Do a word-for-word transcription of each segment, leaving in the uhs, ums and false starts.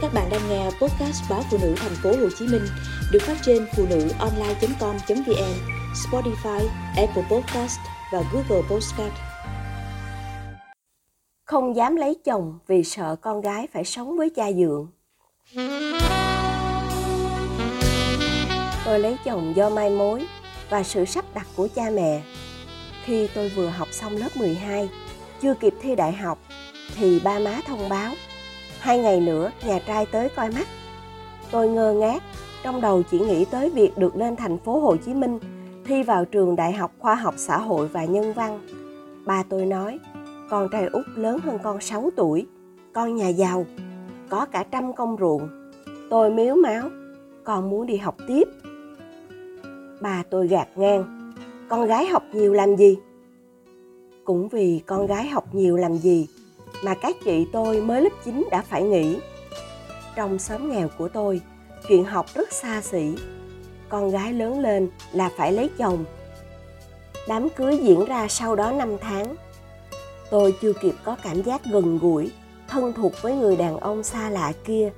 Các bạn đang nghe podcast báo Phụ Nữ Thành phố Hồ Chí Minh được phát trên phụ nữ online chấm com chấm vn, Spotify, Apple Podcast và Google Podcast. Không dám lấy chồng vì sợ con gái phải sống với cha dượng. Tôi lấy chồng do mai mối và sự sắp đặt của cha mẹ. Khi tôi vừa học xong lớp mười hai, chưa kịp thi đại học, thì ba má thông báo, hai ngày nữa nhà trai tới coi mắt. Tôi ngơ ngác, trong đầu chỉ nghĩ tới việc được lên thành phố Hồ Chí Minh, thi vào trường Đại học Khoa học Xã hội và Nhân văn. Ba tôi nói, con trai út lớn hơn con sáu tuổi, con nhà giàu, có cả trăm công ruộng. Tôi mếu máo, con muốn đi học tiếp. Ba tôi gạt ngang, con gái học nhiều làm gì? Cũng vì con gái học nhiều làm gì mà các chị tôi mới lớp chín đã phải nghỉ. Trong xóm nghèo của tôi, chuyện học rất xa xỉ. Con gái lớn lên là phải lấy chồng. Đám cưới diễn ra sau đó năm tháng. Tôi chưa kịp có cảm giác gần gũi, thân thuộc với người đàn ông xa lạ kia,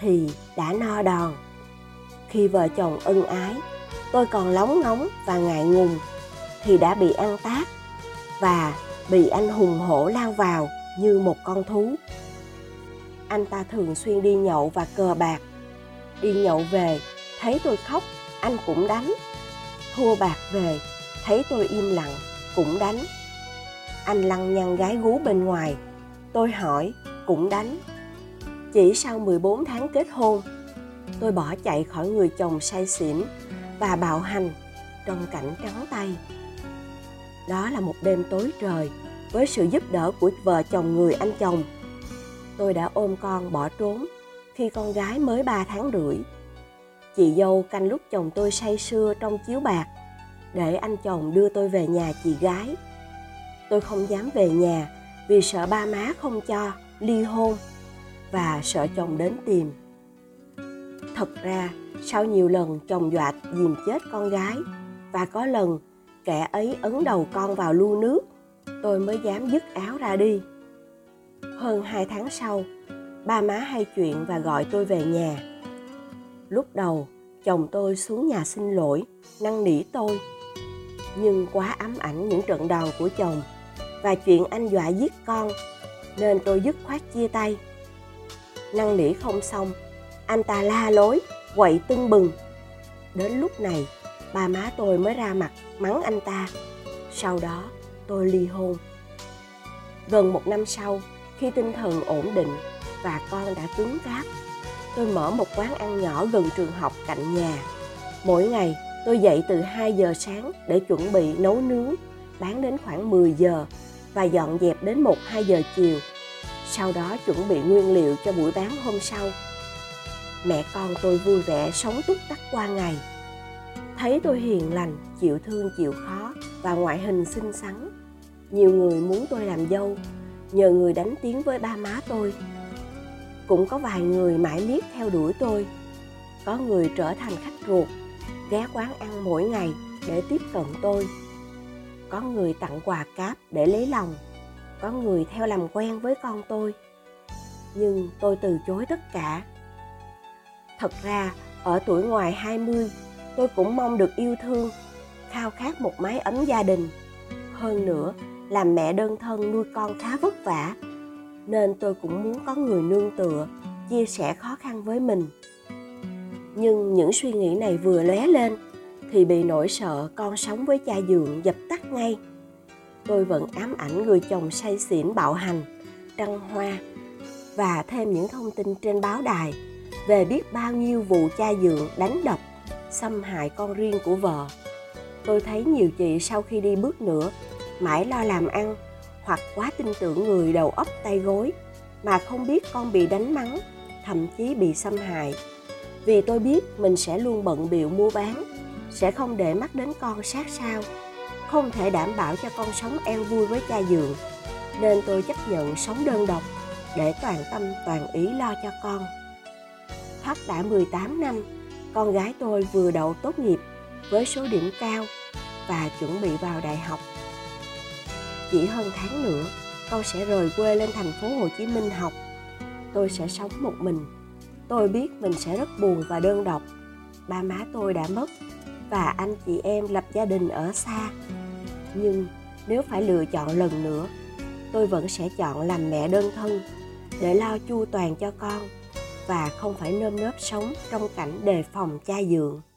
thì đã no đòn. Khi vợ chồng ân ái, tôi còn lóng ngóng và ngại ngùng, thì đã bị ăn tát và bị anh hùng hổ lao vào như một con thú. Anh ta thường xuyên đi nhậu và cờ bạc. Đi nhậu về, thấy tôi khóc, anh cũng đánh. Thua bạc về, thấy tôi im lặng, cũng đánh. Anh lăng nhăng gái gú bên ngoài, tôi hỏi, cũng đánh. Chỉ sau mười bốn tháng kết hôn, tôi bỏ chạy khỏi người chồng say xỉn và bạo hành trong cảnh trắng tay. Đó là một đêm tối trời, với sự giúp đỡ của vợ chồng người anh chồng. Tôi đã ôm con bỏ trốn khi con gái mới ba tháng rưỡi. Chị dâu canh lúc chồng tôi say sưa trong chiếu bạc, để anh chồng đưa tôi về nhà chị gái. Tôi không dám về nhà vì sợ ba má không cho, ly hôn và sợ chồng đến tìm. Thật ra, sau nhiều lần chồng dọa dìm chết con gái và có lần kẻ ấy ấn đầu con vào lu nước, tôi mới dám dứt áo ra đi. Hơn hai tháng sau, ba má hay chuyện và gọi tôi về nhà. Lúc đầu, chồng tôi xuống nhà xin lỗi, năn nỉ tôi. Nhưng quá ám ảnh những trận đòn của chồng và chuyện anh dọa giết con, nên tôi dứt khoát chia tay. Năn nỉ không xong, anh ta la lối, quậy tưng bừng. Đến lúc này, ba má tôi mới ra mặt mắng anh ta. Sau đó, tôi ly hôn. Gần một năm sau, khi tinh thần ổn định và con đã cứng cáp, tôi mở một quán ăn nhỏ gần trường học cạnh nhà. Mỗi ngày, tôi dậy từ hai giờ sáng để chuẩn bị nấu nướng, bán đến khoảng mười giờ và dọn dẹp đến một đến hai giờ chiều. Sau đó chuẩn bị nguyên liệu cho buổi bán hôm sau. Mẹ con tôi vui vẻ sống túc tắc qua ngày. Thấy tôi hiền lành, chịu thương chịu khó và ngoại hình xinh xắn, nhiều người muốn tôi làm dâu, nhờ người đánh tiếng với ba má tôi. Cũng có vài người mãi miết theo đuổi tôi. Có người trở thành khách ruột, ghé quán ăn mỗi ngày để tiếp cận tôi. Có người tặng quà cáp để lấy lòng. Có người theo làm quen với con tôi. Nhưng tôi từ chối tất cả. Thật ra, ở tuổi ngoài hai mươi, tôi cũng mong được yêu thương, khao khát một mái ấm gia đình. Hơn nữa, làm mẹ đơn thân nuôi con khá vất vả, nên tôi cũng muốn có người nương tựa, chia sẻ khó khăn với mình. Nhưng những suy nghĩ này vừa lóe lên, thì bị nỗi sợ con sống với cha dượng dập tắt ngay. Tôi vẫn ám ảnh người chồng say xỉn bạo hành, trăng hoa, và thêm những thông tin trên báo đài về biết bao nhiêu vụ cha dượng đánh đập, xâm hại con riêng của vợ. Tôi thấy nhiều chị sau khi đi bước nữa, mãi lo làm ăn hoặc quá tin tưởng người đầu óc tay gối mà không biết con bị đánh mắng, thậm chí bị xâm hại. Vì tôi biết mình sẽ luôn bận bịu mua bán, sẽ không để mắt đến con sát sao, không thể đảm bảo cho con sống an vui với cha dượng, nên tôi chấp nhận sống đơn độc để toàn tâm toàn ý lo cho con. Thoát đã mười tám năm, con gái tôi vừa đậu tốt nghiệp với số điểm cao và chuẩn bị vào đại học. Chỉ hơn tháng nữa, con sẽ rời quê lên thành phố Hồ Chí Minh học. Tôi sẽ sống một mình Tôi biết mình sẽ rất buồn và đơn độc. Ba má tôi đã mất và anh chị em lập gia đình ở xa. Nhưng nếu phải lựa chọn lần nữa, tôi vẫn sẽ chọn làm mẹ đơn thân để lo chu toàn cho con và không phải nơm nớp sống trong cảnh đề phòng cha dượng.